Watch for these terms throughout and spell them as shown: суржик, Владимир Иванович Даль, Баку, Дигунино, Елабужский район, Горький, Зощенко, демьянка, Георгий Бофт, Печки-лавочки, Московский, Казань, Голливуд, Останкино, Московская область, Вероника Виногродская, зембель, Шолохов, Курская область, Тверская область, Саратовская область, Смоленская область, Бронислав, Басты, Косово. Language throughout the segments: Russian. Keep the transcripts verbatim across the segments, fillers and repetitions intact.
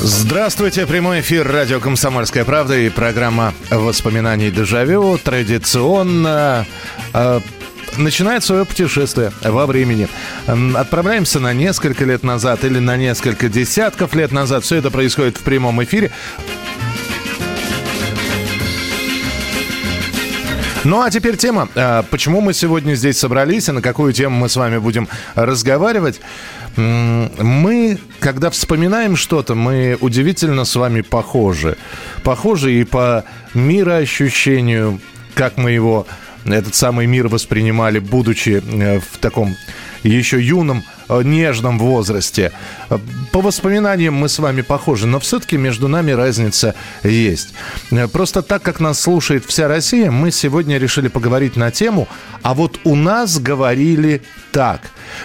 Здравствуйте, прямой эфир радио «Комсомольская правда» и программа воспоминаний «Дежавю» традиционно э, начинает свое путешествие во времени. Отправляемся на несколько лет назад или на несколько десятков лет назад. Все это происходит в прямом эфире. Ну а теперь тема. Почему мы сегодня здесь собрались и на какую тему мы с вами будем разговаривать? Мы, когда вспоминаем что-то, мы удивительно с вами похожи. Похожи и по мироощущению, как мы его, этот самый мир воспринимали, будучи в таком еще юном, нежном возрасте. По воспоминаниям мы с вами похожи, но все-таки между нами разница есть. Просто так как нас слушает вся Россия, мы сегодня решили поговорить на тему «А вот у нас говорили так».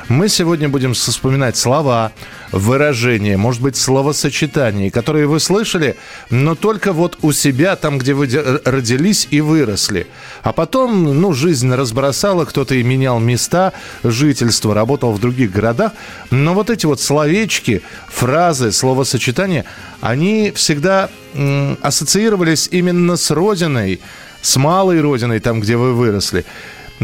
Мы сегодня будем вспоминать слова, выражения, может быть, словосочетания, которые вы слышали, но только вот у себя, там, где вы родились и выросли. А потом, ну, жизнь разбросала, кто-то и менял места жительства, работал в других городах. Но вот эти вот словечки, фразы, словосочетания, они всегда м, ассоциировались именно с родиной, с малой родиной, там, где вы выросли.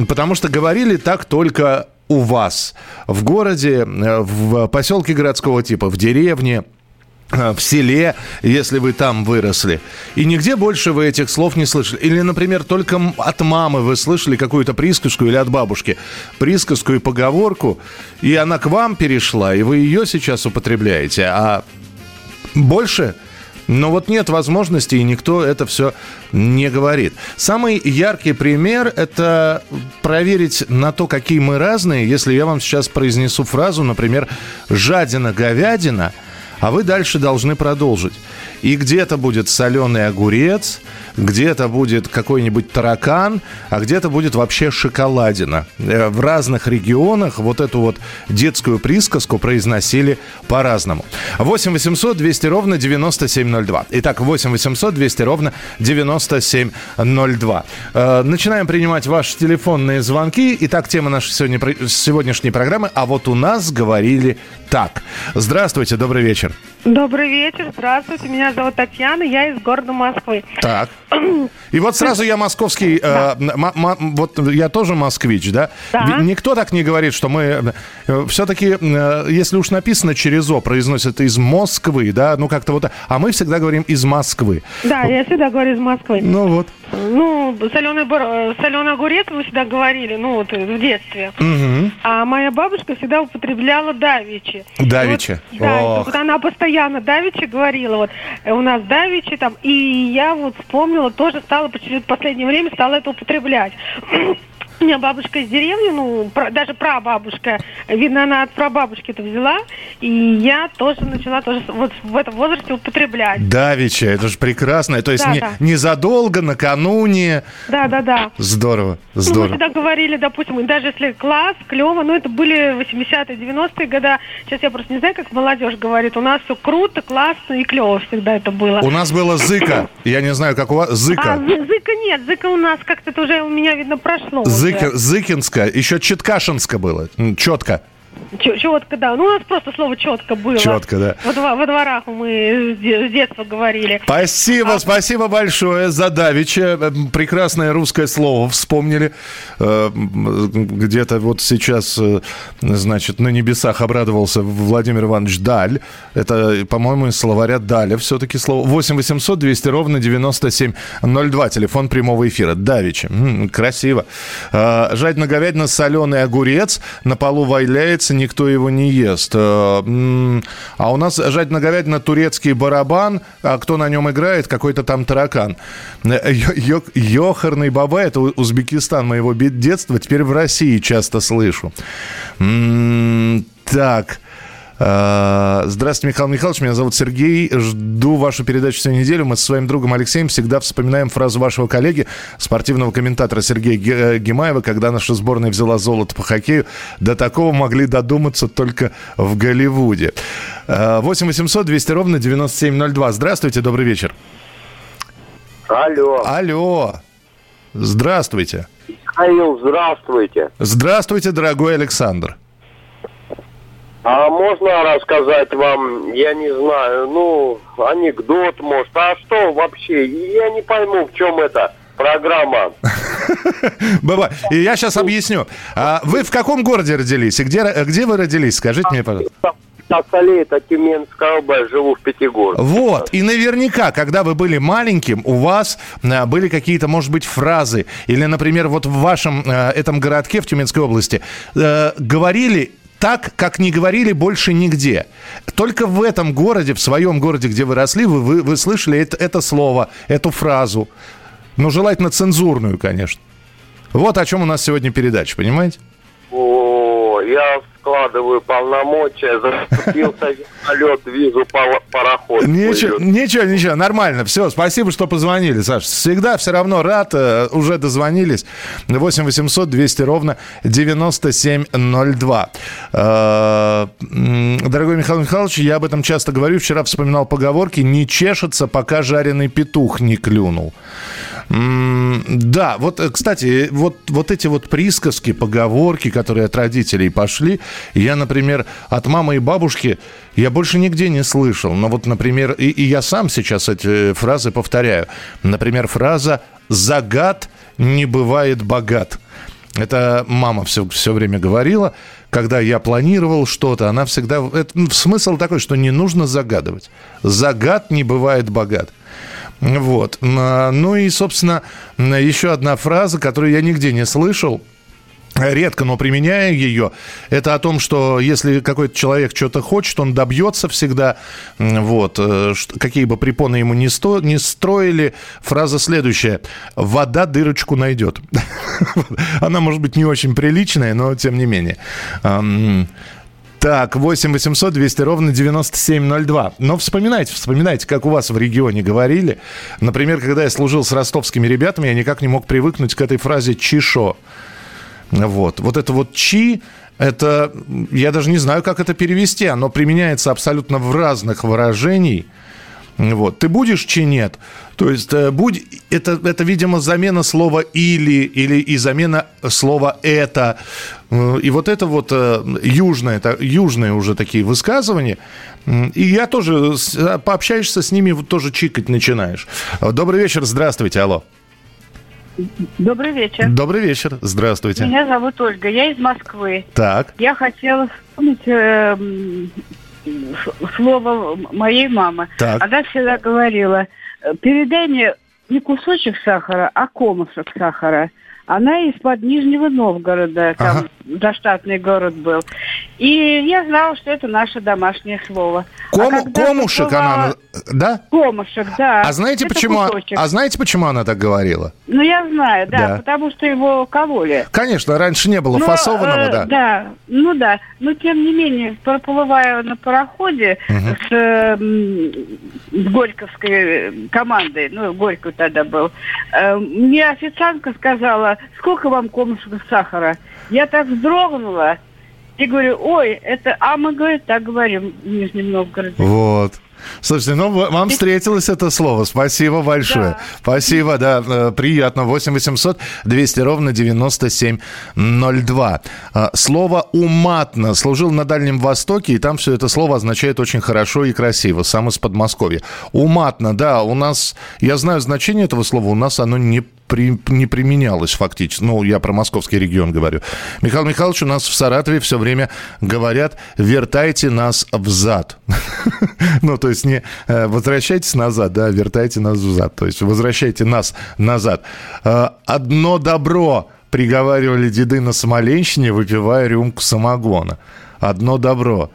Потому что говорили так только у вас. В городе, в поселке городского типа, в деревне, в селе, если вы там выросли. И нигде больше вы этих слов не слышали. Или, например, только от мамы вы слышали какую-то присказку или от бабушки. Присказку и поговорку. И она к вам перешла, и вы ее сейчас употребляете. А больше... Но вот нет возможности, и никто это все не говорит. Самый яркий пример – это проверить на то, какие мы разные. Если я вам сейчас произнесу фразу, например, «жадина-говядина», а вы дальше должны продолжить. И где-то будет соленый огурец, где-то будет какой-нибудь таракан, а где-то будет вообще шоколадина. В разных регионах вот эту вот детскую присказку произносили по-разному. восемь восемьсот двести ровно девяносто семь ноль два. Итак, восемь восемьсот двести ровно девяносто семь ноль два. Начинаем принимать ваши телефонные звонки. Итак, тема нашей сегодня, сегодняшней программы «А вот у нас говорили так». Здравствуйте, добрый вечер. Добрый вечер, здравствуйте, меня зовут Татьяна, я из города Москвы. Так, и вот сразу я московский, э, да. м- м- вот я тоже москвич, да? Да. Никто так не говорит, что мы, все-таки, э, если уж написано через «о», произносят из Москвы, да, ну как-то вот, а мы всегда говорим из Москвы. Да, я всегда говорю из Москвы. Ну вот. Ну, соленый, бор... соленый огурец мы всегда говорили, ну вот в детстве. Угу. А моя бабушка всегда употребляла давичи. Давичи. Вот, да, вот она постоянно давичи говорила, вот у нас давичи там, и я вот вспомнила, тоже стала, в последнее время стала это употреблять. У меня бабушка из деревни, ну, про, даже прабабушка, видно, она от прабабушки это взяла, и я тоже начала тоже вот в этом возрасте употреблять. Давича, это же прекрасно, то есть да, не, да. незадолго, накануне. Да-да-да. Здорово, здорово. Ну, мы всегда говорили, допустим, даже если класс, клево, ну, это были восьмидесятые, девяностые годы, сейчас я просто не знаю, как молодежь говорит, у нас все круто, классно и клево всегда это было. У нас было зыка, я не знаю, как у вас, зыка. А, зыка нет, зыка у нас как-то уже у меня, видно, прошло. Зыкинска, еще Четкашинска было, четко. Четко, да. Ну, у нас просто слово четко было. Четко, да. Во, во дворах мы с детства говорили. Спасибо, а... спасибо большое за давича. Прекрасное русское слово вспомнили. Где-то вот сейчас, значит, на небесах обрадовался Владимир Иванович Даль. Это, по-моему, из словаря Даля все-таки слово. восемь восемьсот двести ровно девяносто семь ноль два. Телефон прямого эфира. Давича. М-м, красиво. Жадина-говядина, соленый огурец. На полу валяет, никто его не ест. А у нас жадина-говядина, турецкий барабан, а кто на нем играет, какой-то там таракан. Ёхарный баба, это Узбекистан моего детства, теперь в России часто слышу. Так, Здравствуйте, Михаил Михайлович, меня зовут Сергей. Жду вашу передачу всю неделю. Мы со своим другом Алексеем всегда вспоминаем фразу вашего коллеги, спортивного комментатора Сергея Гемаева, когда наша сборная взяла золото по хоккею. До такого могли додуматься только в Голливуде. восемь восемьсот двести ровно девяносто семь ноль два. Здравствуйте, добрый вечер. Алло. Алло. Здравствуйте. Михаил, здравствуйте. Здравствуйте, дорогой Александр. А можно рассказать вам, я не знаю, ну, анекдот, может, а что вообще? Я не пойму, в чем эта программа. Баба, и я сейчас объясню. Вы в каком городе родились? И где вы родились? Скажите мне, пожалуйста. Токсоли, это Тюменская область, живу в Пятигорске. Вот, и наверняка, когда вы были маленьким, у вас а, были какие-то, может быть, фразы, или, например, вот в вашем а, этом городке, в Тюменской области, а, говорили так, как не говорили больше нигде. Только в этом городе, в своем городе, где вы росли, вы, вы, вы слышали это, это слово, эту фразу. Ну, желательно цензурную, конечно. Вот о чем у нас сегодня передача, понимаете? О, я складываю полномочия, заступился самолет, вижу пароход. Ничего, ничего, ничего, нормально. Все, спасибо, что позвонили, Саш. Всегда все равно рад, уже дозвонились. восемь восемьсот двести ровно девяносто семь ноль два. Дорогой Михаил Михайлович, я об этом часто говорю. Вчера вспоминал поговорки «Не чешется, пока жареный петух не клюнул». Да, вот, кстати, вот, вот эти вот присказки, поговорки, которые от родителей пошли, я, например, от мамы и бабушки я больше нигде не слышал. Но вот, например, и, и я сам сейчас эти фразы повторяю. Например, фраза «За гад не бывает богат». Это мама все, все время говорила, когда я планировал что-то. Она всегда... Это, смысл такой, что не нужно загадывать. «За гад не бывает богат». Вот. Ну и, собственно, еще одна фраза, которую я нигде не слышал, редко, но применяя ее, это о том, что если какой-то человек что-то хочет, он добьется всегда. Вот. Какие бы препоны ему ни сто... ни строили, фраза следующая. «Вода дырочку найдет». Она, может быть, не очень приличная, но тем не менее. Так, восемь восемьсот двести ровно девяносто семь ноль два. Но вспоминайте, вспоминайте, как у вас в регионе говорили. Например, когда я служил с ростовскими ребятами, я никак не мог привыкнуть к этой фразе «чишо». Вот. Вот это вот «чи», это, я даже не знаю, как это перевести. Оно применяется абсолютно в разных выражениях. Вот. «Ты будешь, чи нет?» То есть будь, это, это, видимо, замена слова «или» или и замена слова «это». И вот это вот южное, это южные уже такие высказывания. И я тоже, пообщаешься с ними, вот тоже чикать начинаешь. Добрый вечер, здравствуйте, алло. Добрый вечер. Добрый вечер, здравствуйте. Меня зовут Ольга, я из Москвы. Так. Я хотела вспомнить... Э- слово моей мамы. Так. Она всегда говорила, передай мне не кусочек сахара, а комушек сахара. Она из-под Нижнего Новгорода, там ага. Доштатный город был. И я знала, что это наше домашнее слово. Ком... А комушек была... она... Да? Комушек, да. А знаете, почему... а знаете, почему она так говорила? Ну, я знаю, да, да. Потому что его кололи. Конечно, раньше не было но, фасованного, э, да. Да, ну да. Но, тем не менее, проплывая на пароходе угу. с, э, с Горьковской командой, ну, Горький тогда был, э, мне официантка сказала... Сколько вам комушек сахара? Я так вздрогнула и говорю, ой, это, а мы, говорит, так говорим в Нижнем Новгороде. Вот. Слушайте, ну, вам встретилось это слово. Спасибо большое. Да. Спасибо, да, приятно. восемь восемьсот двести ровно девяносто семь ноль два. Слово «уматно». Служил на Дальнем Востоке, и там все это слово означает очень хорошо и красиво. Сам из Подмосковья. «Уматно», да, у нас... Я знаю значение этого слова, у нас оно не, при, не применялось фактически. Ну, я про московский регион говорю. Михаил Михайлович, у нас в Саратове все время говорят «вертайте нас взад». Ну, то То есть не возвращайтесь назад, да, вертайте нас взад. То есть возвращайте нас назад. «Одно добро» приговаривали деды на Смоленщине, выпивая рюмку самогона. одно добро.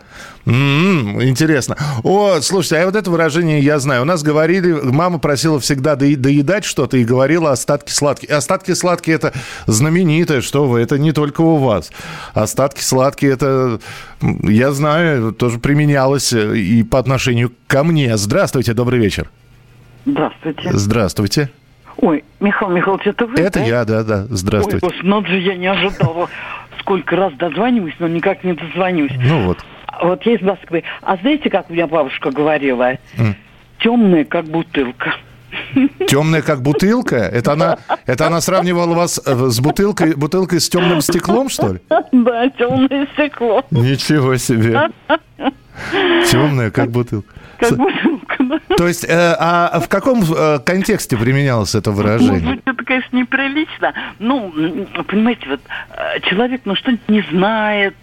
М-м-м, интересно. О, слушайте, а вот это выражение я знаю. У нас говорили, мама просила всегда до- доедать что-то и говорила остатки сладкие. Остатки сладкие — это знаменитое, что вы, это не только у вас. Остатки сладкие — это, я знаю, тоже применялось и по отношению ко мне. Здравствуйте, добрый вечер. Здравствуйте. Здравствуйте. Ой, Михаил Михайлович, это вы? Это да? я, да, да. Здравствуйте. Ой, боже, ну же я не ожидала. Сколько раз дозваниваюсь, но никак не дозвонюсь. Ну вот. Вот я из Москвы. А знаете, как у меня бабушка говорила? Mm. Темная, как бутылка. Темная, как бутылка? Это она, это она сравнивала вас с бутылкой, бутылкой с темным стеклом, что ли? Да, темное стекло. Ничего себе. Темная, как бутылка. Как бутылка. То есть, э, а в каком э, контексте применялось это выражение? Ну, это, конечно, неприлично. Ну, понимаете, вот человек, ну, что-нибудь не знает.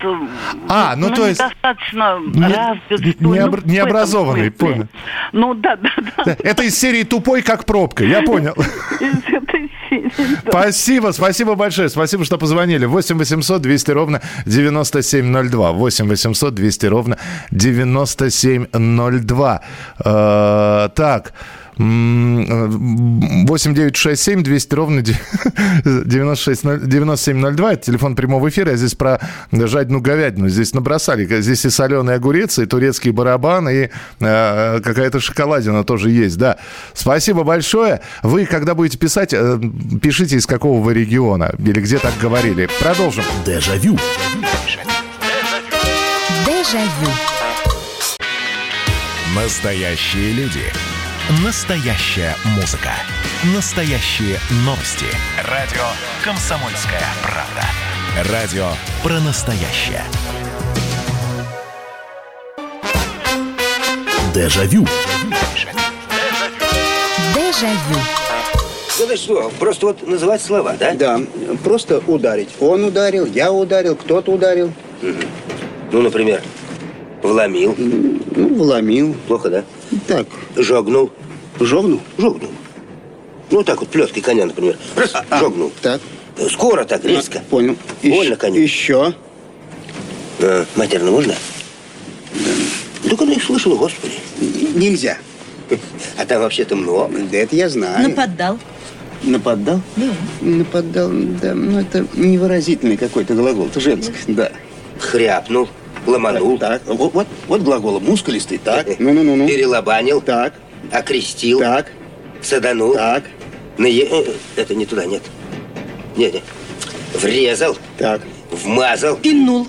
А, ну, ну то есть... Недостаточно не, развит. Не, ну, не образованный, понял. Ну, да, да, да. Это из серии «Тупой, как пробка», я понял. Из этой серии, да. Спасибо, спасибо большое. Спасибо, что позвонили. восемь восемьсот двести ровно девяносто семь ноль два. восемь восемьсот двести ровно девяносто семь ноль два. Так, восемь девять шесть семь двести ровно девяносто семь ноль два, это телефон прямого эфира. Я здесь про жадину говядину здесь набросали. Здесь и соленые огурецы, и турецкий барабан, и э, какая-то шоколадина тоже есть, да. Спасибо большое. Вы, когда будете писать, э, пишите, из какого вы региона или где так говорили. Продолжим. Дежавю. Дежавю. Настоящие люди. Настоящая музыка. Настоящие новости. Радио «Комсомольская правда». Радио про настоящее. Дежавю. Дежавю. Ну, значит, что, просто вот называть слова, да? Да, просто ударить. Он ударил, я ударил, кто-то ударил. Угу. Ну, например... Вломил. Ну, вломил. Плохо, да? Так. Жогнул. Жогнул? Жогнул. Ну, так вот, плеткой коня, например. Раз, а, жогнул. Так. Скоро так, резко. А, понял. Больно коню. Еще. А, матерно можно? Да. Только не слышал, господи. Нельзя. А там вообще-то много. Да это я знаю. Нападал. Нападал? Да. Нападал, да. Ну, это невыразительный какой-то глагол. Это женский, да. да. Хряпнул. Ломанул. Так, так. Вот, вот, вот глагол мускулистый. Так. Ну, ну, ну, ну. Перелобанил. Так. Окрестил. Так. Саданул. Так. Нае... Это не туда, нет. Нет, нет. Врезал. Так. Вмазал. Пинул.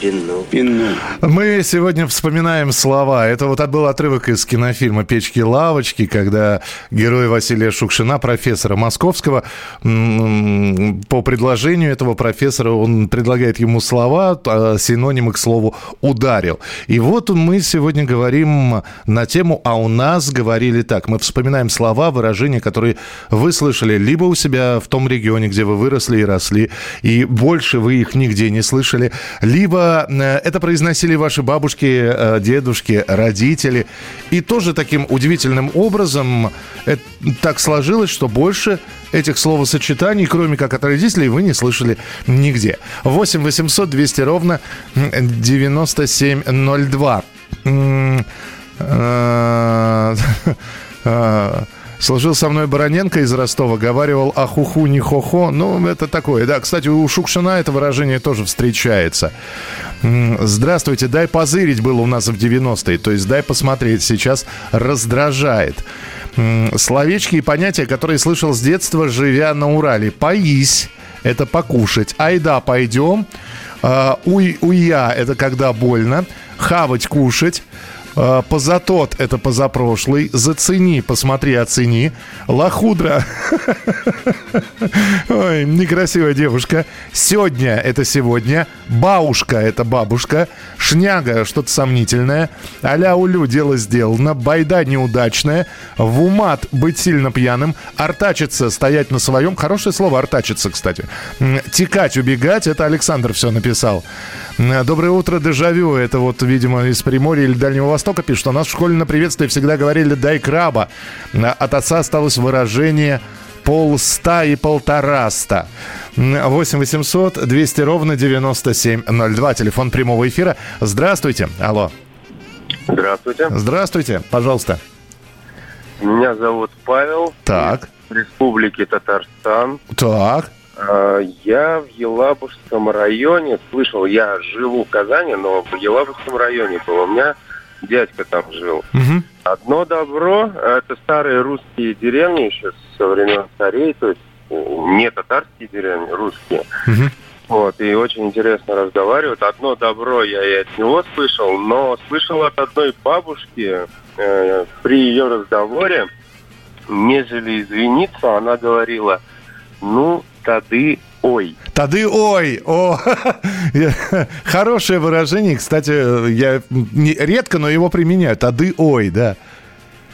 Пинул. Пинул. Мы сегодня вспоминаем слова. Это вот был отрывок из кинофильма «Печки-лавочки», когда герой Василия Шукшина, профессора Московского, по предложению этого профессора, он предлагает ему слова, синонимы к слову «ударил». И вот мы сегодня говорим на тему «А у нас говорили так». Мы вспоминаем слова, выражения, которые вы слышали либо у себя в том регионе, где вы выросли и росли, и больше вы их нигде не слышали, либо это произносили ваши бабушки, дедушки, родители. И тоже таким удивительным образом это так сложилось, что больше этих словосочетаний, кроме как от родителей, вы не слышали нигде. восемь восемьсот двести ровно девяносто семь ноль два. Служил со мной Бароненко из Ростова, говаривал «ахуху, не хо-хо». Ну, это такое, да. Кстати, у Шукшина это выражение тоже встречается. «Здравствуйте, дай позырить» было у нас в девяностые. То есть «дай посмотреть» сейчас раздражает. Словечки и понятия, которые слышал с детства, живя на Урале. «Поись» — это покушать. «Айда, пойдем». «Уй, уя» — это когда больно. «Хавать, кушать». Позатот — это позапрошлый. Зацени, посмотри, оцени. Лохудра. Ой, некрасивая девушка. Сегодня — это сегодня. Баушка — это бабушка. Шняга — что-то сомнительное. Аля улю — дело сделано. Байда — неудачная. Вумат — быть сильно пьяным. Артачиться — стоять на своем. Хорошее слово — артачиться, кстати. Текать, убегать — это Александр все написал. Доброе утро, дежавю. Это вот, видимо, из Приморья или Дальнего Востока. Пишет, что у нас в школе на приветствии всегда говорили «дай краба». От отца осталось выражение «полста и полтораста». восемь восемьсот двести ровно девяносто семь ноль два. Телефон прямого эфира. Здравствуйте. Алло. Здравствуйте. Здравствуйте. Пожалуйста. Меня зовут Павел. Так. Из Республики Татарстан. Так. Я в Елабужском районе слышал, я живу в Казани, но в Елабужском районе был. У меня дядька там жил. Угу. Одно добро, это старые русские деревни еще со времен царей, то есть не татарские деревни, русские. Угу. Вот, и очень интересно разговаривают. Одно добро я и от него слышал, но слышал от одной бабушки э, при ее разговоре, нежели извиниться, она говорила, ну, тады ой. Тады ой! О, хорошее выражение, кстати, я редко, но его применяю. Тады ой, да.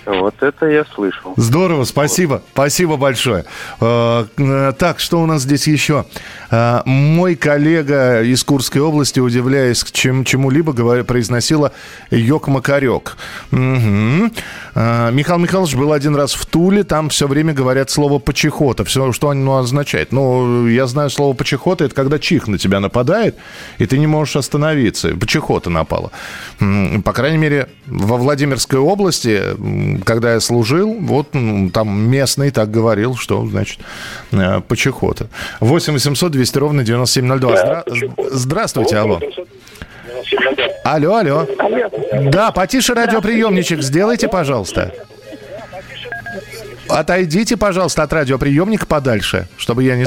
Вот это я слышал. Здорово, спасибо. Вот. Спасибо большое. Так, что у нас здесь еще? Мой коллега из Курской области, удивляясь чем, чему-либо, говоря, произносила «йок-макарек». Угу. Михаил Михайлович был один раз в Туле, там все время говорят слово «почихота». Все, что оно означает. Ну, я знаю слово «почихота», это когда чих на тебя нападает, и ты не можешь остановиться. Почихота напала. По крайней мере, во Владимирской области... Когда я служил, вот там местный так говорил, что, значит, почихота. восемь восемьсот двести ровно девяносто семь ноль два. Здра... Здравствуйте, алло. Алло, алло. Да, потише радиоприемничек сделайте, пожалуйста. Отойдите, пожалуйста, от радиоприемника подальше, чтобы я не...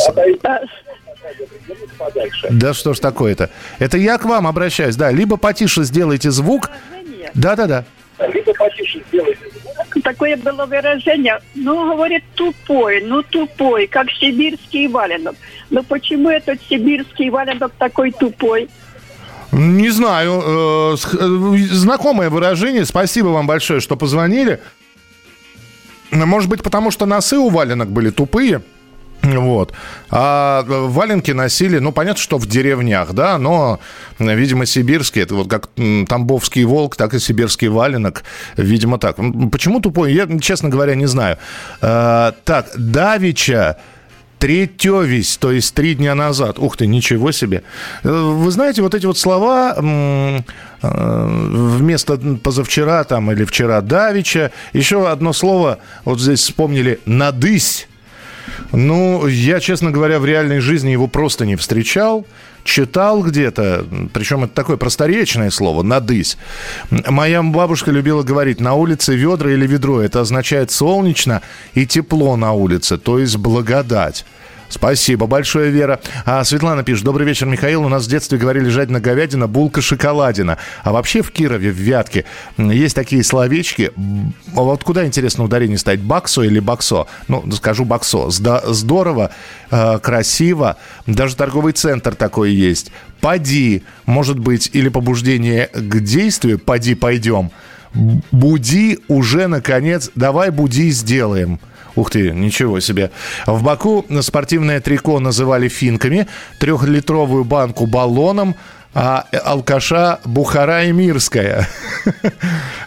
Да что ж такое-то. Это я к вам обращаюсь, да. Либо потише сделайте звук. Да-да-да. Либо потише сделайте. Такое было выражение, ну, говорит, тупой, ну, тупой, как сибирский валенок. Но почему этот сибирский валенок такой тупой? Не знаю. Знакомое выражение. Спасибо вам большое, что позвонили. Может быть, потому что носы у валенок были тупые. Вот. А валенки носили, ну, понятно, что в деревнях, да, но, видимо, сибирские, это вот как тамбовский волк, так и сибирский валенок, видимо, так. Почему тупой? Я, честно говоря, не знаю. А, так, давеча третьевись, то есть три дня назад. Ух ты, ничего себе. Вы знаете, вот эти вот слова вместо позавчера там или вчера давеча, еще одно слово, вот здесь вспомнили, надысь. Ну, я, честно говоря, в реальной жизни его просто не встречал. Читал где-то, причем это такое просторечное слово, надысь. Моя бабушка любила говорить, на улице ведра или ведро. Это означает солнечно и тепло на улице, то есть благодать. Спасибо большое, Вера. А Светлана пишет. Добрый вечер, Михаил. У нас в детстве говорили жадина говядина, булка шоколадина. А вообще в Кирове, в Вятке, есть такие словечки. Вот куда, интересно, ударение ставить? Баксо или баксо? Ну, скажу баксо. Здорово, красиво. Даже торговый центр такой есть. Поди, может быть, или побуждение к действию. Поди, пойдем. Буди уже, наконец. Давай, буди, сделаем. Ух ты, ничего себе. В Баку спортивное трико называли финками, трехлитровую банку баллоном, а алкаша Бухара и Мирская.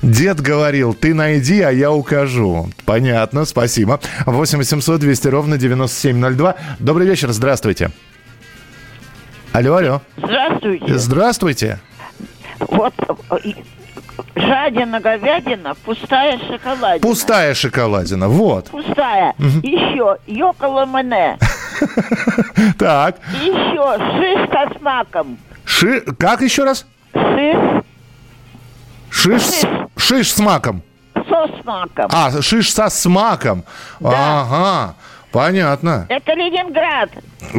Дед говорил, ты найди, а я укажу. Понятно, спасибо. восемь восемьсот двести ровно девяносто семь ноль два. Добрый вечер, здравствуйте. Алло, алло. Здравствуйте. Здравствуйте. Вот... Жадина, говядина, пустая шоколадина. Пустая шоколадина, вот. Пустая. Угу. Еще йоколомене. Так. Еще шиш со смаком. Ши... Как еще раз? Шиш. Шиш, шиш. Шиш с маком. Со смаком. А, шиш со смаком. Да. Ага. Понятно. Это Ленинград.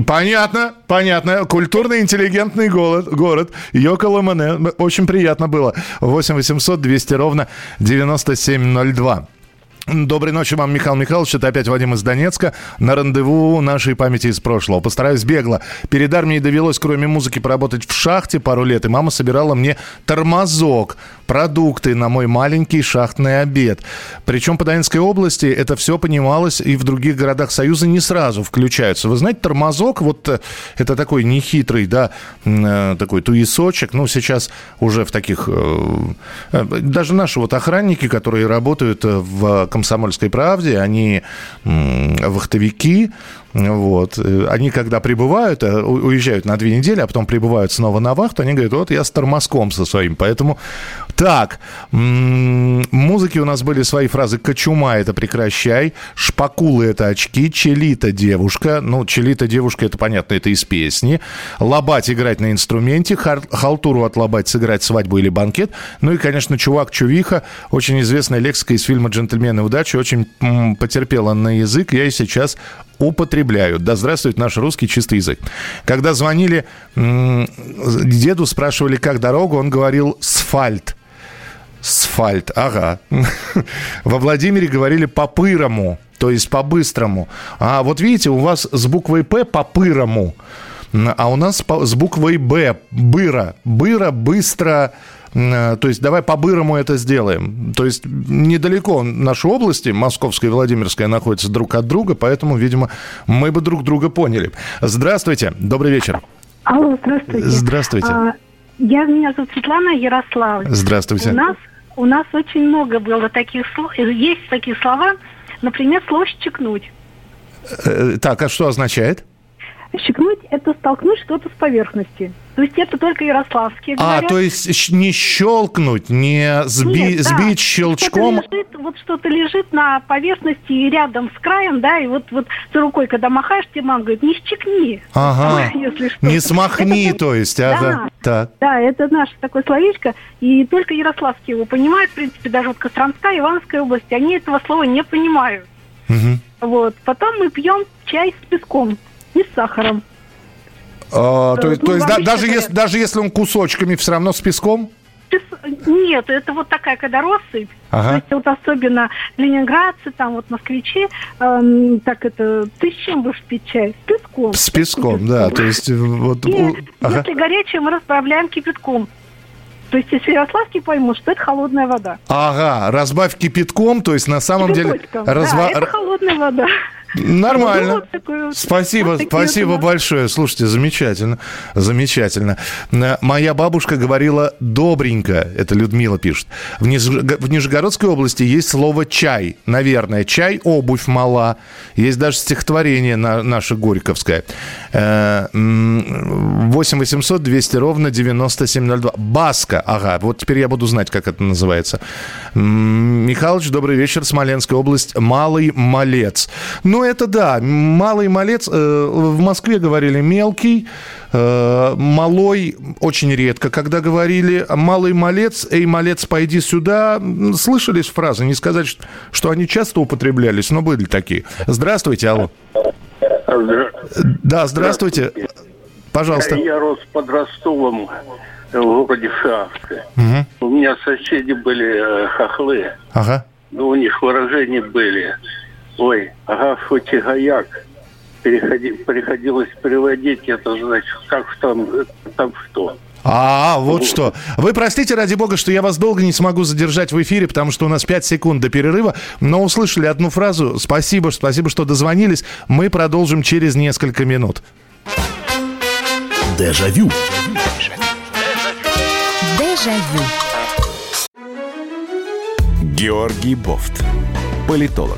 Понятно, понятно. Культурно-интеллигентный город. город. Йоколомене. Очень приятно было. восемь восемьсот двести ровно девяносто семь ноль два. Доброй ночи вам, Михаил Михайлович. Это опять Вадим из Донецка. На рандеву нашей памяти из прошлого. Постараюсь бегло. Перед армией довелось, кроме музыки, поработать в шахте пару лет. И мама собирала мне тормозок. продукты на мой маленький шахтный обед. Причем по Дальнейской области это все понималось, и в других городах Союза не сразу включаются. Вы знаете, тормозок, вот это такой нехитрый, да, такой туесочек, ну, сейчас уже в таких... Даже наши вот охранники, которые работают в «Комсомольской правде», они вахтовики, вот, они когда прибывают, уезжают на две недели, а потом прибывают снова на вахту, они говорят, вот я с тормозком со своим, поэтому так, музыки у нас были свои фразы, кочума — это прекращай, шпакулы — это очки, челита — девушка, ну, челита — девушка, это понятно, это из песни, лобать — играть на инструменте, халтуру отлобать — сыграть свадьбу или банкет, ну и, конечно, чувак-чувиха, очень известная лексика из фильма «Джентльмены удачи», очень м- потерпела на язык, я и сейчас употребляю. Да здравствует наш русский чистый язык. Когда звонили м- деду, спрашивали, как дорога, он говорил «сфальт». «Сфальт», ага. Во Владимире говорили «по-пырому», то есть «по-быстрому». А вот видите, у вас с буквой «П» «по-пырому», а у нас с буквой «Б» «быра». «Быра», «быстро». То есть давай по-бырому это сделаем. То есть недалеко наши области, Московская и Владимирская, находятся друг от друга, поэтому, видимо, мы бы друг друга поняли. Здравствуйте, добрый вечер. Алло, здравствуйте. Здравствуйте. А, я, меня зовут Светлана Ярославовна. Здравствуйте. У нас, у нас очень много было таких слов, есть такие слова, например, слово «щекнуть». Э, так, а что означает? Щекнуть – это столкнуть что-то с поверхностью. То есть это только ярославские говорят. А, то есть не щелкнуть, не сби... Нет, да. сбить щелчком? Что-то лежит, вот что-то лежит на поверхности и рядом с краем, да, и вот, вот ты рукой, когда махаешь, тебе мама говорит, не щекни. Ага, если что. Не смахни, это, то есть. Да, ага. да. да, это наше такое словечко, и только ярославские его понимают, в принципе, даже вот Костромская, Ивановская область, они этого слова не понимают. Угу. Вот, потом мы пьем чай с песком. И с сахаром. А, то, ну, то есть да, даже, если, даже если он кусочками, все равно с песком? Нет, это вот такая, когда россыпь. Ага. То есть вот особенно ленинградцы, там вот москвичи, эм, так это, ты с чем будешь пить чай? С песком. С песком, с песком. Да. То есть, вот, и у... ага. Если горячее, мы разбавляем кипятком. То есть, если ярославский поймут, что это холодная вода. Ага, разбавь кипятком, то есть на самом Кипяточком. деле... Разва... Да, это холодная вода. Нормально. Вот такой, спасибо, вот спасибо вот большое. Слушайте, замечательно, замечательно. Моя бабушка говорила «добренько», это Людмила пишет. В, Ниж... в Нижегородской области есть слово «чай». Наверное, «чай», «обувь мала». Есть даже стихотворение на... наше горьковское. восемь восемьсот двести ровно девяносто семь ноль два. Баска, ага, вот теперь я буду знать, как это называется. Михалыч, добрый вечер, Смоленская область, Малый Малец. Ну, это да, малый малец, э, в Москве говорили мелкий, э, малой очень редко, когда говорили малый малец, эй, малец, пойди сюда, слышались фразы, не сказать, что, что они часто употреблялись, но были такие. Здравствуйте, алло. Здравствуйте. Да, здравствуйте. здравствуйте. Пожалуйста. Я рос под Ростовом в городе Шахты. Угу. У меня соседи были хохлы, ага. Ну, у них выражения были. Ой, ага, шутигаяк. Переходи, приходилось переводить, это значит, как там, там что. А, вот что. Вы простите, ради бога, что я вас долго не смогу задержать в эфире, потому что у нас пять секунд до перерыва, но услышали одну фразу. Спасибо, спасибо, что дозвонились. Мы продолжим через несколько минут. Дежавю. Дежавю. Георгий Бофт. Политолог,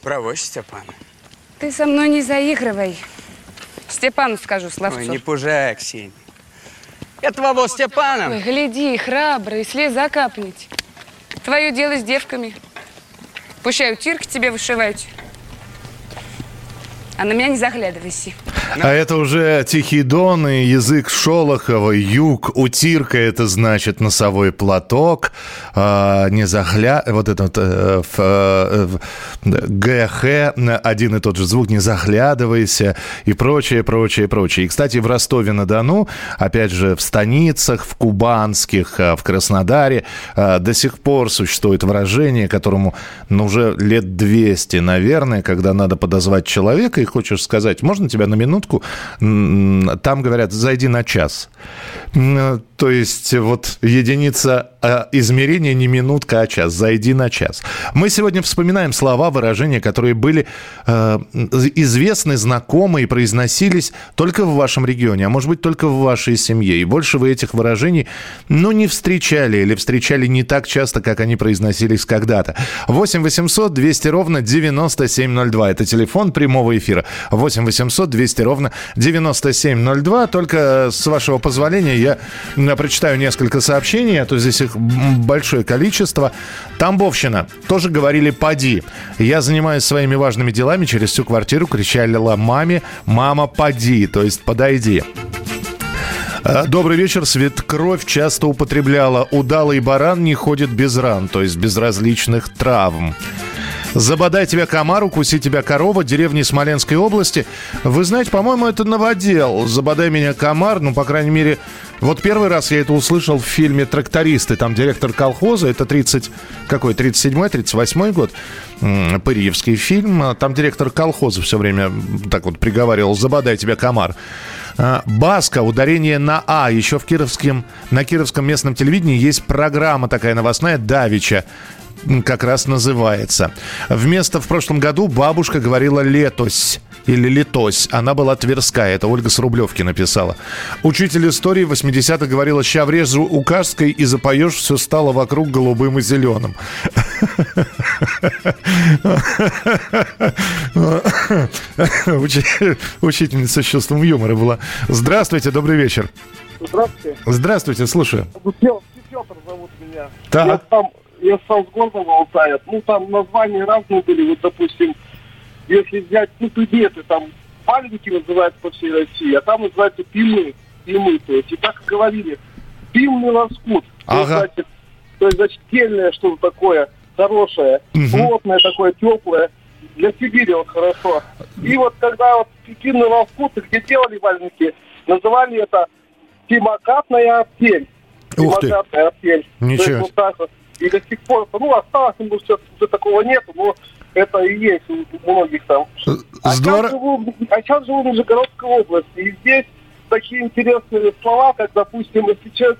Провозь, Степан. Ты со мной не заигрывай. Степану скажу, Славцов. Ой, не пужай, Ксения. Этого вот Степана. Ой, гляди, храбрый, слеза капнет. Твое дело с девками. Пущай утирки тебе вышивать. А на меня не заглядывайся. А это уже Тихий Дон, и язык Шолохова, юг, утирка, это значит носовой платок, а, не захля... Вот этот э, ф, э, ГХ, один и тот же звук, не захлядывайся и прочее, прочее, прочее. И, кстати, в Ростове-на-Дону, опять же, в станицах, в Кубанских, в Краснодаре э, до сих пор существует выражение, которому ну, уже лет двести, наверное, когда надо подозвать человека и хочешь сказать, можно тебя на минутку? Там говорят, зайди на час. То есть вот единица измерения не минутка, а час. Зайди на час. Мы сегодня вспоминаем слова, выражения, которые были э, известны, знакомы и произносились только в вашем регионе, а может быть только в вашей семье. И больше вы этих выражений, ну, не встречали или встречали не так часто, как они произносились когда-то. восемь восемьсот двести ровно девяносто семь ноль два. Это телефон прямого эфира. восемь восемьсот двести ровно девяносто семь ноль два. Только, с вашего позволения, я прочитаю несколько сообщений, а то здесь их большое количество. Тамбовщина. Тоже говорили «поди». Я занимаюсь своими важными делами. Через всю квартиру кричала маме «мама, поди», то есть «подойди». Добрый вечер. Светкровь часто употребляла «удалый баран не ходит без ран», то есть без различных травм. «Забодай тебя комар, укуси тебя корова», деревни Смоленской области. Вы знаете, по-моему, это новодел. «Забодай меня комар», ну, по крайней мере, вот первый раз я это услышал в фильме «Трактористы». Там директор колхоза, это тридцать, какой, тридцать седьмой, тридцать восьмой год, пырьевский фильм. Там директор колхоза все время так вот приговаривал «забодай тебя комар». Баска, ударение на «а». Еще в Кировском, на Кировском местном телевидении есть программа такая новостная «Давича». Как раз называется. Вместо в прошлом году бабушка говорила «летось» или «летось». Она была тверская. Это Ольга с Рублевки написала. Учитель истории в восьмидесятых говорила «ща врежу указкой и запоешь, все стало вокруг голубым и зеленым». Учительница с чувством юмора была. Здравствуйте, добрый вечер. Здравствуйте. Здравствуйте, слушаю. Петр зовут меня. Я там... Я сам с Горного Алтая. Ну, там названия разные были. Вот, допустим, если взять, ну, приветы, там маленькие называют по всей России, а там называются пимы. Пимы, то есть, и так и говорили. Пимный лоскут. Ага. То, значит, то есть, значит, тельное что-то такое, хорошее, угу. Плотное такое, теплое. Для Сибири вот хорошо. И вот, когда вот пимный лоскут, где делали вальники, называли это пимокатная артель. Ух ты. Пимокатная артель. Ничего. То есть, вот и до сих пор, ну, осталось, ну, сейчас уже такого нету, но это и есть у многих там. А сейчас, живу, а сейчас живу в Нижегородской области, и здесь такие интересные слова, как, допустим, если человек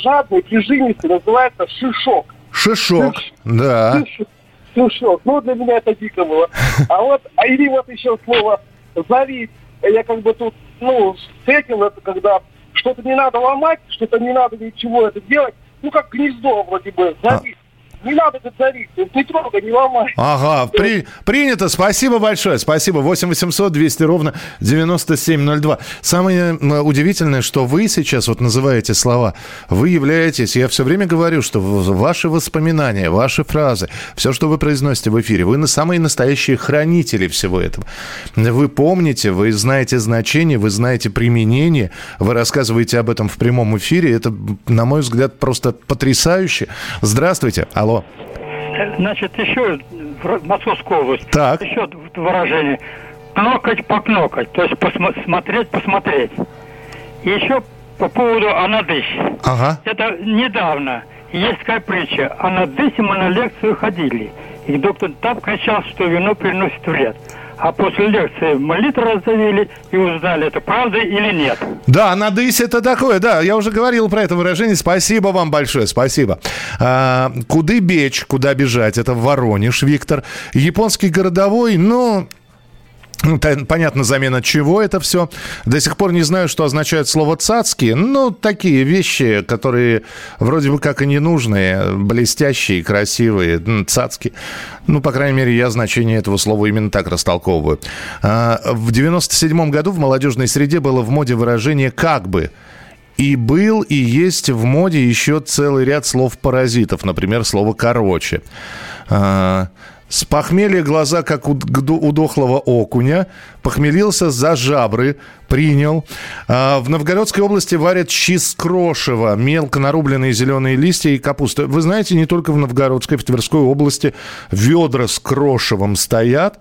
жадный, прижимистый, называется шишок. Шишок, Шиш... да. Шиш... Шишок, ну, для меня это дико было. А вот, а или вот еще слово «завить». Я как бы тут, ну, встретил это, когда что-то не надо ломать, что-то не надо ничего это делать. Ну, как гнездо вроде бы, завис. А. Не надо это завис, не трогай, не ломай. Ага, При, принято, спасибо большое, спасибо. восемь восемьсот двести ровно девяносто семь ноль два. Самое удивительное, что вы сейчас вот называете слова, вы являетесь, я все время говорю, что ваши воспоминания, ваши фразы, все, что вы произносите в эфире, вы самые настоящие хранители всего этого. Вы помните, вы знаете значение, вы знаете применение, вы рассказываете об этом в прямом эфире, это, на мой взгляд, просто потрясающе. Здравствуйте, алло. Значит, еще Московская область. Так. Еще выражение. Кнокать, покнокать. То есть посмотреть, посмотреть. И еще по поводу «анадысь». Ага. Это недавно. Есть такая притча. «Анадысь» мы на лекцию ходили. И доктор там кричал, что вино приносит вред. А после лекции молитву раздавили и узнали, это правда или нет. Да, «надысь» — это такое, да. Я уже говорил про это выражение. Спасибо вам большое, спасибо. А, «Куды бечь», «куда бежать» — это Воронеж, Виктор. Японский городовой, ну... Понятно, замена чего это все. До сих пор не знаю, что означает слово «цацки». Ну, такие вещи, которые вроде бы как и ненужные, блестящие, красивые, цацки. Ну, по крайней мере, я значение этого слова именно так растолковываю. В девяносто седьмом году в молодежной среде было в моде выражение «как бы». И был, и есть в моде еще целый ряд слов-паразитов. Например, слово «короче». С похмелья глаза, как у дохлого окуня. Похмелился за жабры. Принял. В Новгородской области варят щи с крошева. Мелко нарубленные зеленые листья и капуста. Вы знаете, не только в Новгородской, в Тверской области ведра с крошевом стоят.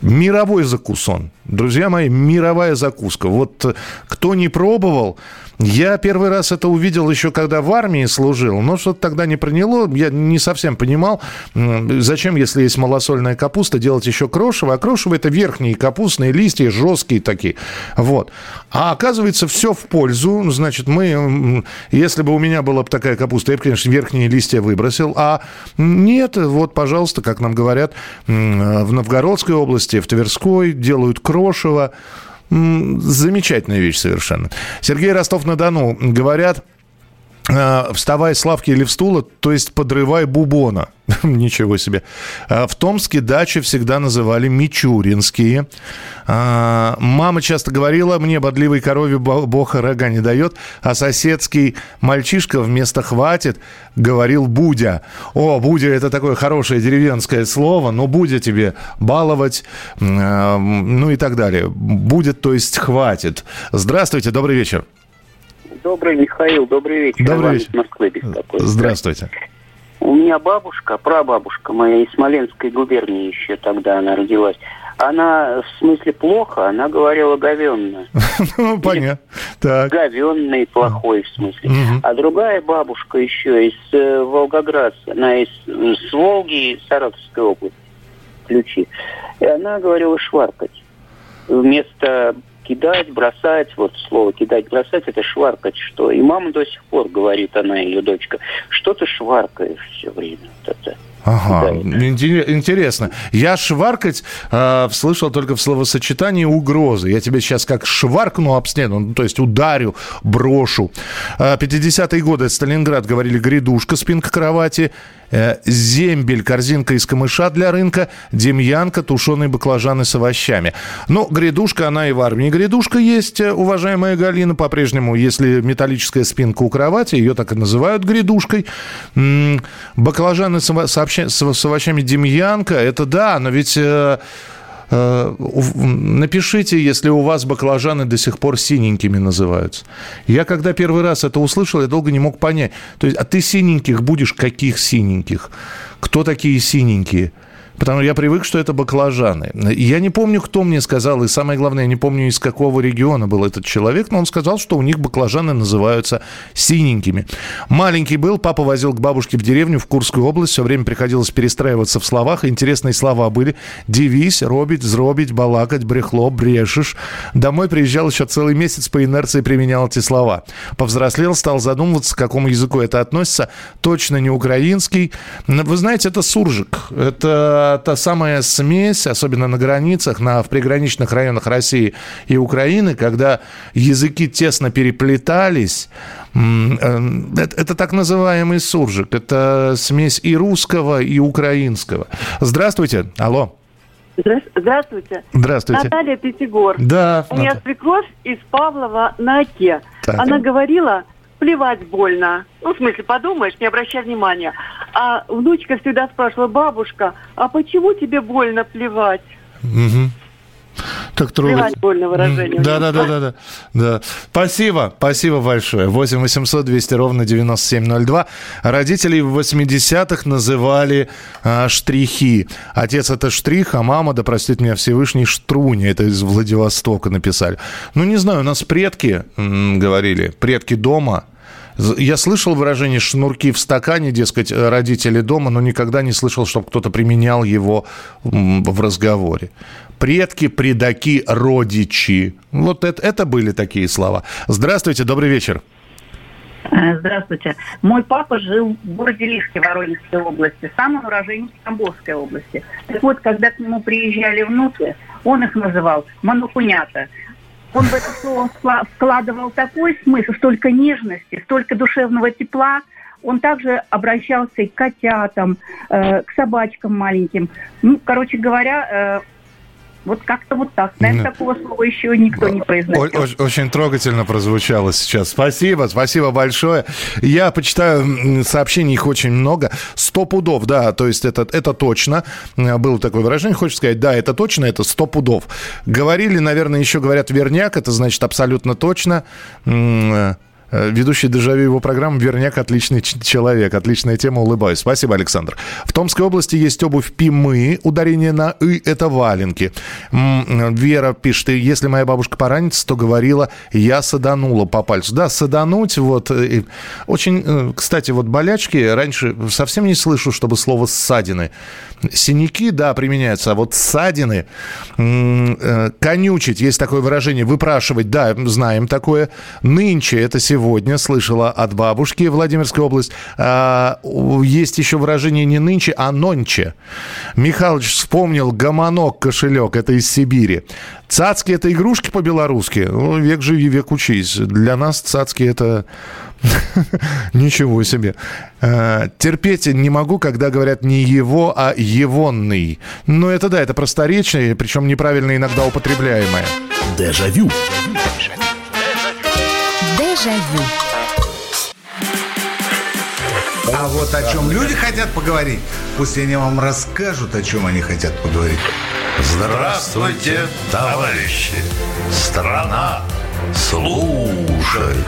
Мировой закусон. Друзья мои, мировая закуска. Вот кто не пробовал... Я первый раз это увидел еще когда в армии служил, но что-то тогда не приняло, я не совсем понимал, зачем, если есть малосольная капуста, делать еще крошево, а крошево это верхние капустные листья, жесткие такие, вот. А оказывается, все в пользу, значит, мы, если бы у меня была бы такая капуста, я бы, конечно, верхние листья выбросил, а нет, вот, пожалуйста, как нам говорят, в Новгородской области, в Тверской делают крошево. Замечательная вещь совершенно. Сергей, Ростов-на-Дону. Говорят, э, вставай с лавки или в стула, то есть подрывай бубона. Ничего себе. В Томске дачи всегда называли мичуринские. А, мама часто говорила, мне бодливой корове бог рога не дает, а соседский мальчишка вместо «хватит» говорил «будя». О, «будя» — это такое хорошее деревенское слово, но «будя» тебе баловать, э, ну и так далее. «Будет», то есть «хватит». Здравствуйте, добрый вечер. Добрый, Михаил, добрый вечер. Добрый вечер. Москвы, здравствуйте. У меня бабушка, прабабушка моя из Смоленской губернии еще тогда она родилась. Она, в смысле плохо, она говорила говённая. Ну, понятно. Говённый, плохой, в смысле. А другая бабушка еще из Волгоградской, она из Волги, Саратовской области, ключи. И она говорила шваркать. Вместо кидать, бросать, вот слово кидать, бросать, это шваркать, что. И мама до сих пор говорит, она, ее дочка, что ты шваркаешь все время. Вот это. Ага, да, интересно. Я шваркать э, слышал только в словосочетании угрозы. Я тебе сейчас как шваркну об стену, ну, то есть ударю, брошу. Э, пятидесятые годы, Сталинград, говорили грядушка, спинка кровати, э, зембель, корзинка из камыша для рынка, демьянка, тушеные баклажаны с овощами. Но грядушка, она и в армии грядушка есть, уважаемая Галина, по-прежнему. Если металлическая спинка у кровати, ее так и называют грядушкой. М-м, баклажаны с овощами. С овощами демьянка, это да, но ведь э, э, напишите, если у вас баклажаны до сих пор синенькими называются. Я когда первый раз это услышал, я долго не мог понять. То есть, а ты синеньких будешь? Каких синеньких? Кто такие синенькие? Потому что я привык, что это баклажаны. Я не помню, кто мне сказал, и самое главное, я не помню, из какого региона был этот человек, но он сказал, что у них баклажаны называются синенькими. Маленький был, папа возил к бабушке в деревню, в Курскую область, все время приходилось перестраиваться в словах, интересные слова были. Девись, робить, зробить, балакать, брехло, брешешь. Домой приезжал еще целый месяц, по инерции применял эти слова. Повзрослел, стал задумываться, к какому языку это относится. Точно не украинский. Вы знаете, это суржик, это... та самая смесь, особенно на границах, на, в приграничных районах России и Украины, когда языки тесно переплетались, это, это так называемый суржик. Это смесь и русского, и украинского. Здравствуйте. Алло. Здравствуйте. Здравствуйте. Наталья, Пятигорск. Да. У меня свекровь из Павлова на Оке. Так. Она говорила... Плевать больно. Ну, в смысле, подумаешь, не обращай внимания. А внучка всегда спрашивала, бабушка, а почему тебе больно плевать? Угу. Так трудно. Плевать больно выражение. Да, да, да, да, да, да. Спасибо, спасибо большое. восемь восемьсот двести ровно девяносто семь ноль два. Родителей в восьмидесятых называли а, штрихи. Отец это штрих, а мама, да простит меня Всевышний, штруня. Это из Владивостока написали. Ну, не знаю, у нас предки м-м, говорили, предки дома. Я слышал выражение «шнурки в стакане», дескать, родители дома, но никогда не слышал, чтобы кто-то применял его в разговоре. Предки, предаки, родичи. Вот это, это были такие слова. Здравствуйте, добрый вечер. Здравствуйте. Мой папа жил в городе Лиске Воронежской области, сам он уроженец Тамбовской области. Так вот, когда к нему приезжали внуки, он их называл «манукунята». Он в это слово вкладывал такой смысл, столько нежности, столько душевного тепла. Он также обращался и к котятам, э, к собачкам маленьким. Ну, короче говоря, э, Вот как-то вот так. Наверное, такого слова еще никто не произносил. Очень, очень трогательно прозвучало сейчас. Спасибо, спасибо большое. Я почитаю сообщений, их очень много. Сто пудов, да, то есть это, это точно. Было такое выражение, хочется сказать, да, это точно, это сто пудов. Говорили, наверное, еще говорят верняк, это значит абсолютно точно. Ведущий дежавю его программы «Верняк» – отличный человек. Отличная тема, улыбаюсь. Спасибо, Александр. В Томской области есть обувь Пимы. Ударение на «ы» – это валенки. Вера пишет, если моя бабушка поранится, то говорила, я саданула по пальцу. Да, садануть. Вот. Очень, кстати, вот болячки. Раньше совсем не слышу, чтобы слово «ссадины». Синяки, да, применяются, а вот ссадины. Конючить. Есть такое выражение. Выпрашивать. Да, знаем такое. Нынче – это сегодня. Сегодня слышала от бабушки Владимирской области. А, есть еще выражение не нынче, а нонче. Михалыч вспомнил гомонок, кошелек. Это из Сибири. Цацки – это игрушки по-белорусски? Ну, век живи, век учись. Для нас цацки – это... Ничего себе. Терпеть не могу, когда говорят не его, а егонный. Ну, это да, это просторечное, причем неправильно иногда употребляемое. Дежавю. А вот о чем люди хотят поговорить, пусть они вам расскажут, о чем они хотят поговорить. Здравствуйте, товарищи! Страна служит!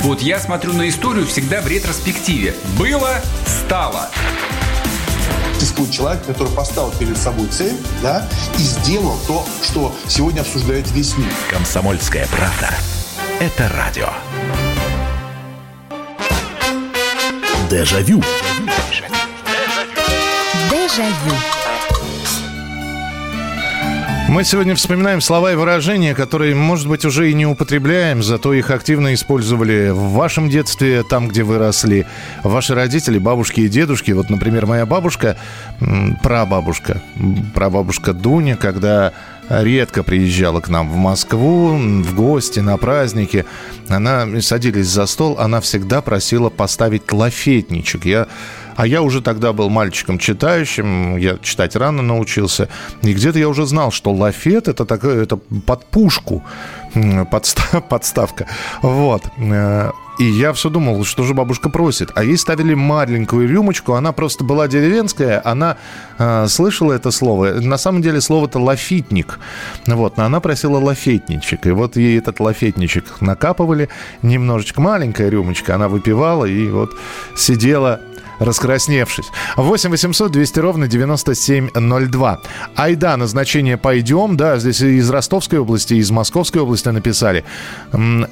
Вот я смотрю на историю всегда в ретроспективе. Было, стало. Искует человек, который поставил перед собой цель, да, и сделал то, что сегодня обсуждает весь мир. Комсомольская правда. Это радио. Дежавю. Дежавю. Мы сегодня вспоминаем слова и выражения, которые, может быть, уже и не употребляем, зато их активно использовали в вашем детстве, там, где вы росли. Ваши родители, бабушки и дедушки. Вот, например, моя бабушка, прабабушка, прабабушка Дуня, когда редко приезжала к нам в Москву, в гости, на праздники, она, садились за стол, она всегда просила поставить лафетничек. Я... А я уже тогда был мальчиком читающим, я читать рано научился. И где-то я уже знал, что лафет – это такое, это под пушку, подстав, подставка. Вот. И я все думал, что же бабушка просит. А ей ставили маленькую рюмочку, она просто была деревенская, она э, слышала это слово. На самом деле слово-то лафитник. Вот, но она просила лафетничек. И вот ей этот лафетничек накапывали, немножечко маленькая рюмочка, она выпивала и вот сидела... раскрасневшись. восемь восемьсот двести ровно девяносто семь ноль два. Айда, назначение пойдем. Да, здесь из Ростовской области, из Московской области написали.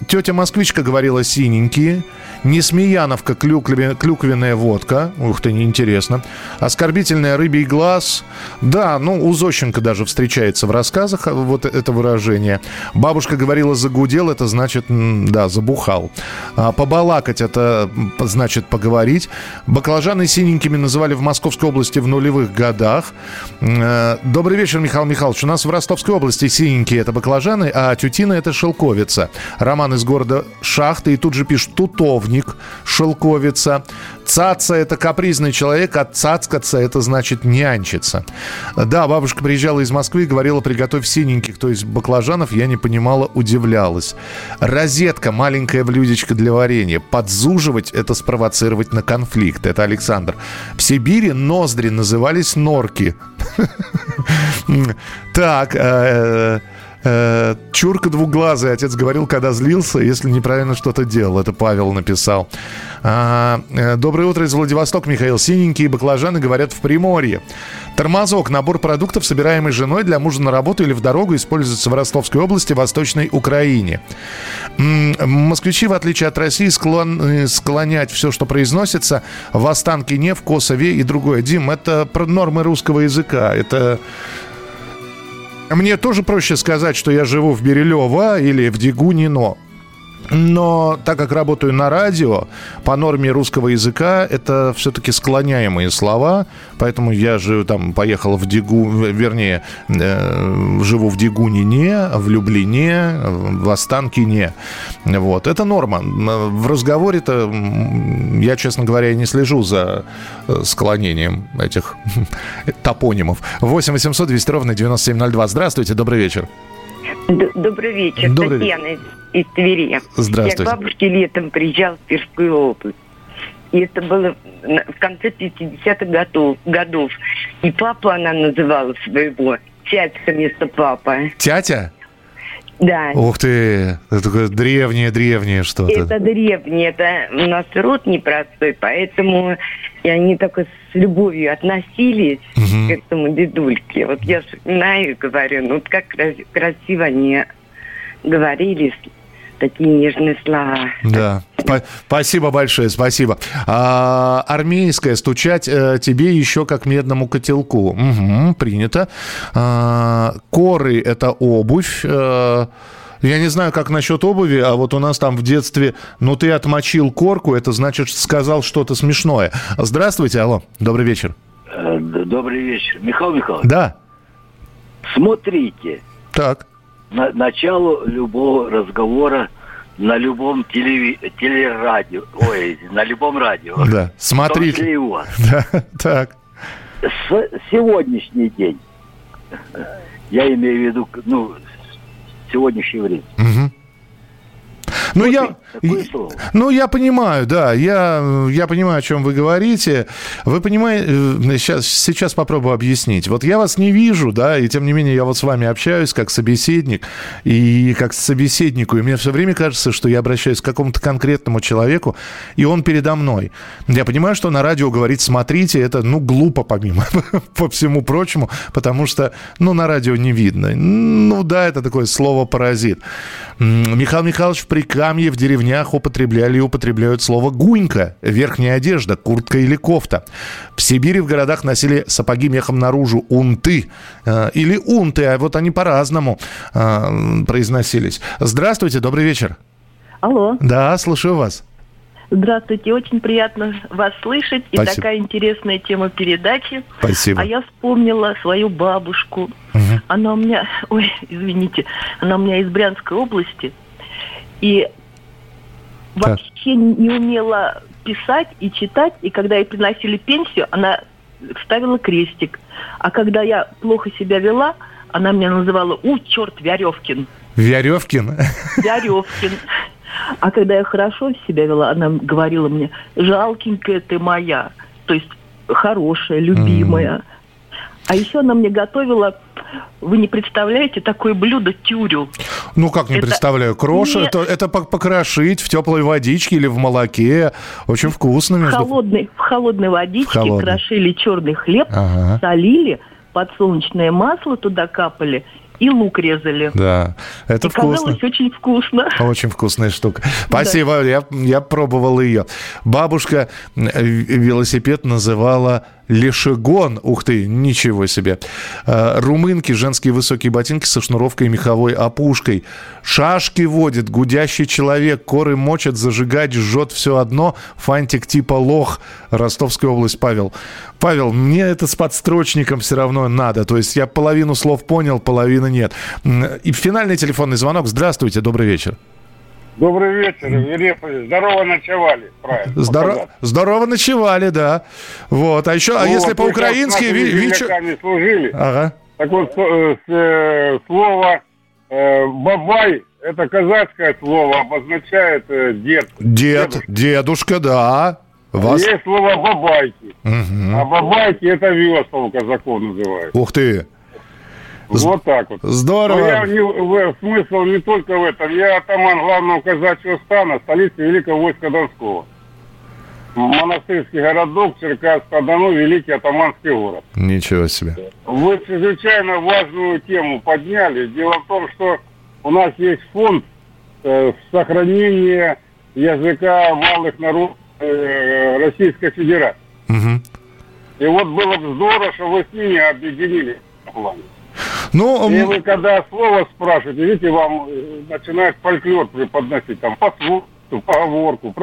Тетя москвичка говорила синенькие. Несмеяновка, клюкви, клюквенная водка. Ух ты, неинтересно. Оскорбительная рыбий глаз. Да, ну, у Зощенко даже встречается в рассказах вот это выражение. Бабушка говорила загудел, это значит, да, забухал. Побалакать, это значит поговорить. Баклажаны синенькими называли в Московской области в нулевых годах. Добрый вечер, Михаил Михайлович. У нас в Ростовской области синенькие – это баклажаны, а тютина – это шелковица. Роман из города Шахты, и тут же пишет «тутовник», «шелковица». «Цаца» – это капризный человек, а «цацкаться» – это значит «нянчиться». Да, бабушка приезжала из Москвы и говорила «приготовь синеньких», то есть баклажанов, я не понимала, удивлялась. Розетка – маленькая блюдечко для варенья. Подзуживать – это спровоцировать на конфликт. Это Александр. В Сибири ноздри назывались норки. Так... Чурка двуглазый, отец говорил, когда злился, если неправильно что-то делал. Это Павел написал. Доброе утро из Владивостока, Михаил. Синенькие баклажаны говорят в Приморье. Тормозок, набор продуктов, собираемый женой для мужа на работу или в дорогу, используется в Ростовской области, Восточной Украине. Москвичи, в отличие от России, склон... склонять все, что произносится в Останкине, в Косове и другое. Дим, это нормы русского языка. Это... Мне тоже проще сказать, что я живу в Берилёво или в Дигунино. Но так как работаю на радио, по норме русского языка это все-таки склоняемые слова. Поэтому я же там поехал в Дигу... Вернее, э, живу в Дигунине, в Люблине, в Останкине. Вот. Это норма. В разговоре-то я, честно говоря, не слежу за склонением этих топонимов. восемь восемьсот двести ровно девяносто семь ноль два. Здравствуйте, добрый вечер. Д- добрый вечер. Добрый Татьяна вечер. Из Твери. Здравствуйте. Я к бабушке летом приезжал в Тверскую область. И это было в конце пятидесятых годов. И папу она называла своего. Тятя вместо папы. Тятя? Да. Ух ты! Это такое древнее-древнее что-то. Это древнее. Это у нас род непростой, поэтому и они только с любовью относились угу. к этому дедульке. Вот я вспоминаю и говорю, ну как красиво они говорили, такие нежные слова. Да. Спасибо большое, спасибо. А, армейская, стучать а, тебе еще как медному котелку. Угу, принято. А, коры – это обувь. А, я не знаю, как насчет обуви, а вот у нас там в детстве, ну, ты отмочил корку, это значит, сказал что-то смешное. Здравствуйте, алло, добрый вечер. Добрый вечер. Михаил Михайлович? Да. Смотрите. Так. На, начало любого разговора на любом телеви... телерадио, ой, на любом радио. Да, смотрите. Да, так. С сегодняшний день, я имею в виду, ну, сегодняшнее время. Угу. Ну, вот я, я, ну, я понимаю, да, я, я понимаю, о чем вы говорите. Вы понимаете, сейчас, сейчас попробую объяснить. Вот я вас не вижу, да, и тем не менее я вот с вами общаюсь как собеседник и как собеседнику. И мне все время кажется, что я обращаюсь к какому-то конкретному человеку, и он передо мной. Я понимаю, что на радио говорить «смотрите», это, ну, глупо, помимо, по всему прочему, потому что, ну, на радио не видно. Ну, да, это такое слово-паразит. Михаил Михайлович, при Камье в деревнях употребляли и употребляют слово «гунька» – верхняя одежда, куртка или кофта. В Сибири в городах носили сапоги мехом наружу – унты. Э, или унты, а вот они по-разному э, произносились. Здравствуйте, добрый вечер. Алло. Да, слушаю вас. Здравствуйте, очень приятно вас слышать. Спасибо. И такая интересная тема передачи. Спасибо. А я вспомнила свою бабушку. Угу. Она у меня, ой, извините, она у меня из Брянской области. И вообще не умела писать и читать. И когда ей приносили пенсию, она ставила крестик. А когда я плохо себя вела, она меня называла «У, черт, Вяревкин». Вяревкин? Вяревкин. А когда я хорошо себя вела, она говорила мне «Жалкенькая ты моя». То есть хорошая, любимая. Mm. А еще она мне готовила, вы не представляете, такое блюдо тюрю. Ну, как не это... представляю, крош, не... это, это покрошить в теплой водичке или в молоке. Очень вкусно. Между... В, холодной, в холодной водичке в холодной. Крошили черный хлеб, ага. солили, подсолнечное масло туда капали. И лук резали. Да, это и вкусно. Казалось, очень вкусно. Очень вкусная штука. Спасибо, да. я, я пробовал ее. Бабушка велосипед называла лешегон. Ух ты, ничего себе. Румынки, женские высокие ботинки со шнуровкой и меховой опушкой. Шашки водит, гудящий человек, коры мочат, зажигать, жжет все одно. Фантик типа лох. Ростовская область, Павел. Павел, мне это с подстрочником все равно надо. То есть я половину слов понял, половину нет. И финальный телефонный звонок. Здравствуйте, добрый вечер. Добрый вечер, Верепович. Здорово ночевали, правильно. Здоро... Здорово ночевали, да. Вот. А еще, ну, а если вот, по-украински... Виляками служили. Ага. Так вот, слово «бабай» — это казахское слово, обозначает дед. Дед, дедушка, дедушка да. Вас... Есть слово «бабайки». Угу. А «бабайки» — это весла казаков называют. Ух ты! Вот так вот. Здорово. Я не, в, смысл не только в этом. Я атаман главного казачьего стана, столицы Великого войска Донского. Монастырский городок, Черкасск-на-Дону, Великий Атаманский город. Ничего себе. Вы чрезвычайно важную тему подняли. Дело в том, что у нас есть фонд э, сохранения языка малых народов э, Российской Федерации. Угу. И вот было бы здорово, что вы с ними объединили. Но... И вы когда слово спрашиваете, видите, вам начинают фольклор преподносить, там, пословицу, поговорку, правильно?